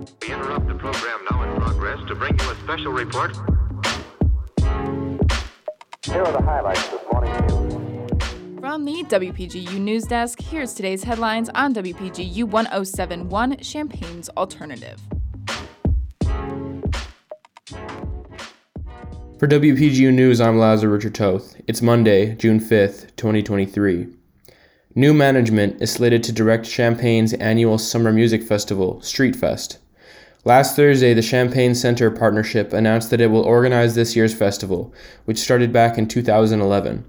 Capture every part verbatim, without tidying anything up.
We interrupt the program now in progress to bring you a special report. Here are the highlights this morning. From the W P G U News Desk, here's today's headlines on W P G U one oh seven point one, Champaign's Alternative. For W P G U News, I'm Laszlo Richard Toth. It's Monday, June fifth, twenty twenty-three. New management is slated to direct Champaign's annual summer music festival, Street Fest. Last Thursday, the Champaign Center Partnership announced that it will organize this year's festival, which started back in two thousand eleven.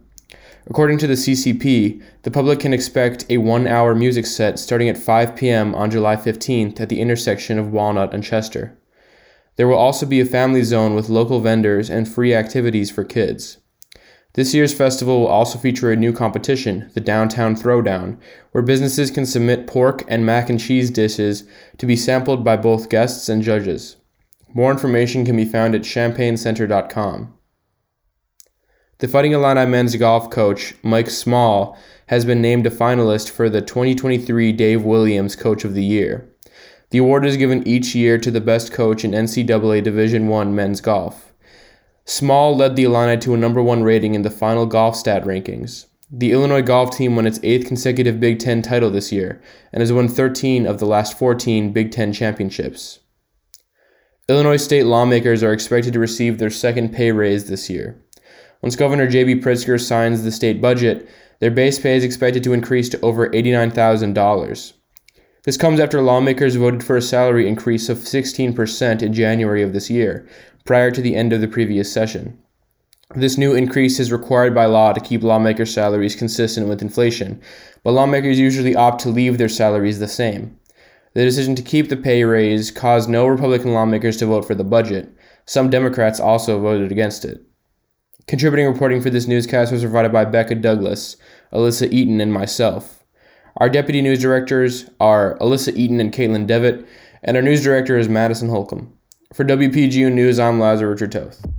According to the C C P, the public can expect a one-hour music set starting at five p.m. on July fifteenth at the intersection of Walnut and Chester. There will also be a family zone with local vendors and free activities for kids. This year's festival will also feature a new competition, the Downtown Throwdown, where businesses can submit pork and mac and cheese dishes to be sampled by both guests and judges. More information can be found at champaign center dot com. The Fighting Illini men's golf coach, Mike Small, has been named a finalist for the twenty twenty-three Dave Williams Coach of the Year. The award is given each year to the best coach in N C double A Division I men's golf. Small led the Illini to a number one rating in the final golf stat rankings. The Illinois golf team won its eighth consecutive Big Ten title this year and has won thirteen of the last fourteen Big Ten championships. Illinois state lawmakers are expected to receive their second pay raise this year. Once Governor J B. Pritzker signs the state budget, their base pay is expected to increase to over eighty-nine thousand dollars. This comes after lawmakers voted for a salary increase of sixteen percent in January of this year, prior to the end of the previous session. This new increase is required by law to keep lawmakers' salaries consistent with inflation, but lawmakers usually opt to leave their salaries the same. The decision to keep the pay raise caused no Republican lawmakers to vote for the budget. Some Democrats also voted against it. Contributing reporting for this newscast was provided by Bekah Douglas, Elissa Eaton, and myself. Our deputy news directors are Elissa Eaton and Caitlin Devitt, and our news director is Madison Holcomb. For W P G U News, I'm Laszlo Richard Toth.